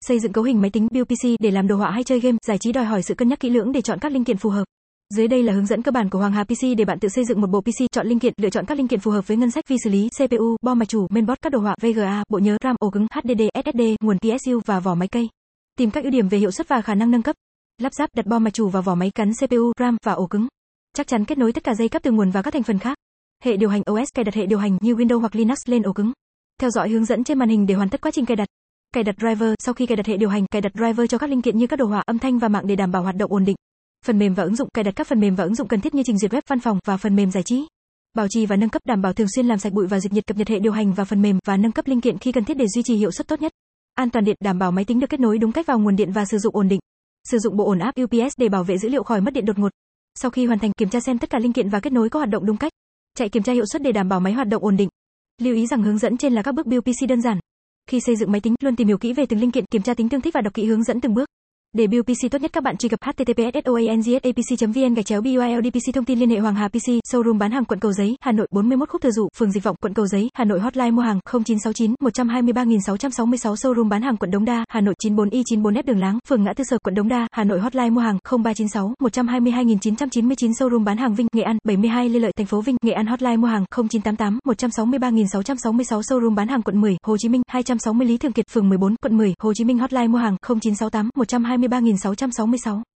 Xây dựng cấu hình máy tính build PC để làm đồ họa hay chơi game, giải trí đòi hỏi sự cân nhắc kỹ lưỡng để chọn các linh kiện phù hợp. Dưới đây là hướng dẫn cơ bản của Hoàng Hà PC để bạn tự xây dựng một bộ PC, chọn linh kiện, lựa chọn các linh kiện phù hợp với ngân sách vi xử lý, CPU, bo mạch chủ, mainboard, các đồ họa, VGA, bộ nhớ, RAM, ổ cứng, HDD, SSD, nguồn PSU và vỏ máy Case. Tìm các ưu điểm về hiệu suất và khả năng nâng cấp. Lắp ráp đặt bo mạch chủ vào vỏ máy gắn CPU, RAM và ổ cứng. Chắc chắn kết nối tất cả dây cáp từ nguồn và các thành phần khác. Hệ điều hành OS, cài đặt hệ điều hành như Windows hoặc Linux lên ổ cứng. Theo dõi hướng dẫn trên màn hình để hoàn tất quá trình cài đặt. Cài đặt driver, sau khi cài đặt hệ điều hành, cài đặt driver cho các linh kiện như các đồ họa, âm thanh và mạng để đảm bảo hoạt động ổn định. Phần mềm và ứng dụng, cài đặt các phần mềm và ứng dụng cần thiết như trình duyệt web, văn phòng và phần mềm giải trí. Bảo trì và nâng cấp, đảm bảo thường xuyên làm sạch bụi và dịch nhiệt, cập nhật hệ điều hành và phần mềm và nâng cấp linh kiện khi cần thiết để duy trì hiệu suất tốt nhất. An toàn điện, đảm bảo máy tính được kết nối đúng cách vào nguồn điện và sử dụng ổn định. Sử dụng bộ ổn áp UPS để bảo vệ dữ liệu khỏi mất điện đột ngột. Sau khi hoàn thành, kiểm tra xem tất cả linh kiện và kết nối có hoạt động đúng cách. Chạy kiểm tra hiệu suất để đảm bảo máy hoạt động ổn định. Lưu ý rằng hướng dẫn trên là các bước build PC đơn giản. Khi xây dựng máy tính, luôn tìm hiểu kỹ về từng linh kiện, kiểm tra tính tương thích và đọc kỹ hướng dẫn từng bước. Để build PC tốt nhất, các bạn truy cập https://oangsapc.vn/buildpc. Thông tin liên hệ Hoàng Hà PC, showroom bán hàng Quận Cầu Giấy, Hà Nội, 41 Khúc Thừa Dụ, phường Dịch Vọng, Quận Cầu Giấy, Hà Nội. Hotline mua hàng 0969 123666. Showroom bán hàng Quận Đống Đa, Hà Nội, 94Y94F Đường Láng, phường Ngã Tư Sở, Quận Đống Đa, Hà Nội. Hotline mua hàng 0396 122999. Showroom bán hàng Vinh, Nghệ An, 72 Lê Lợi, thành phố Vinh, Nghệ An. Hotline mua hàng 0988 163666. Showroom bán hàng Quận 10, Hồ Chí Minh, 260 Lý Thường Kiệt, phường 14, Quận 10, Hồ Chí Minh. Hotline mua hàng 0968 123666.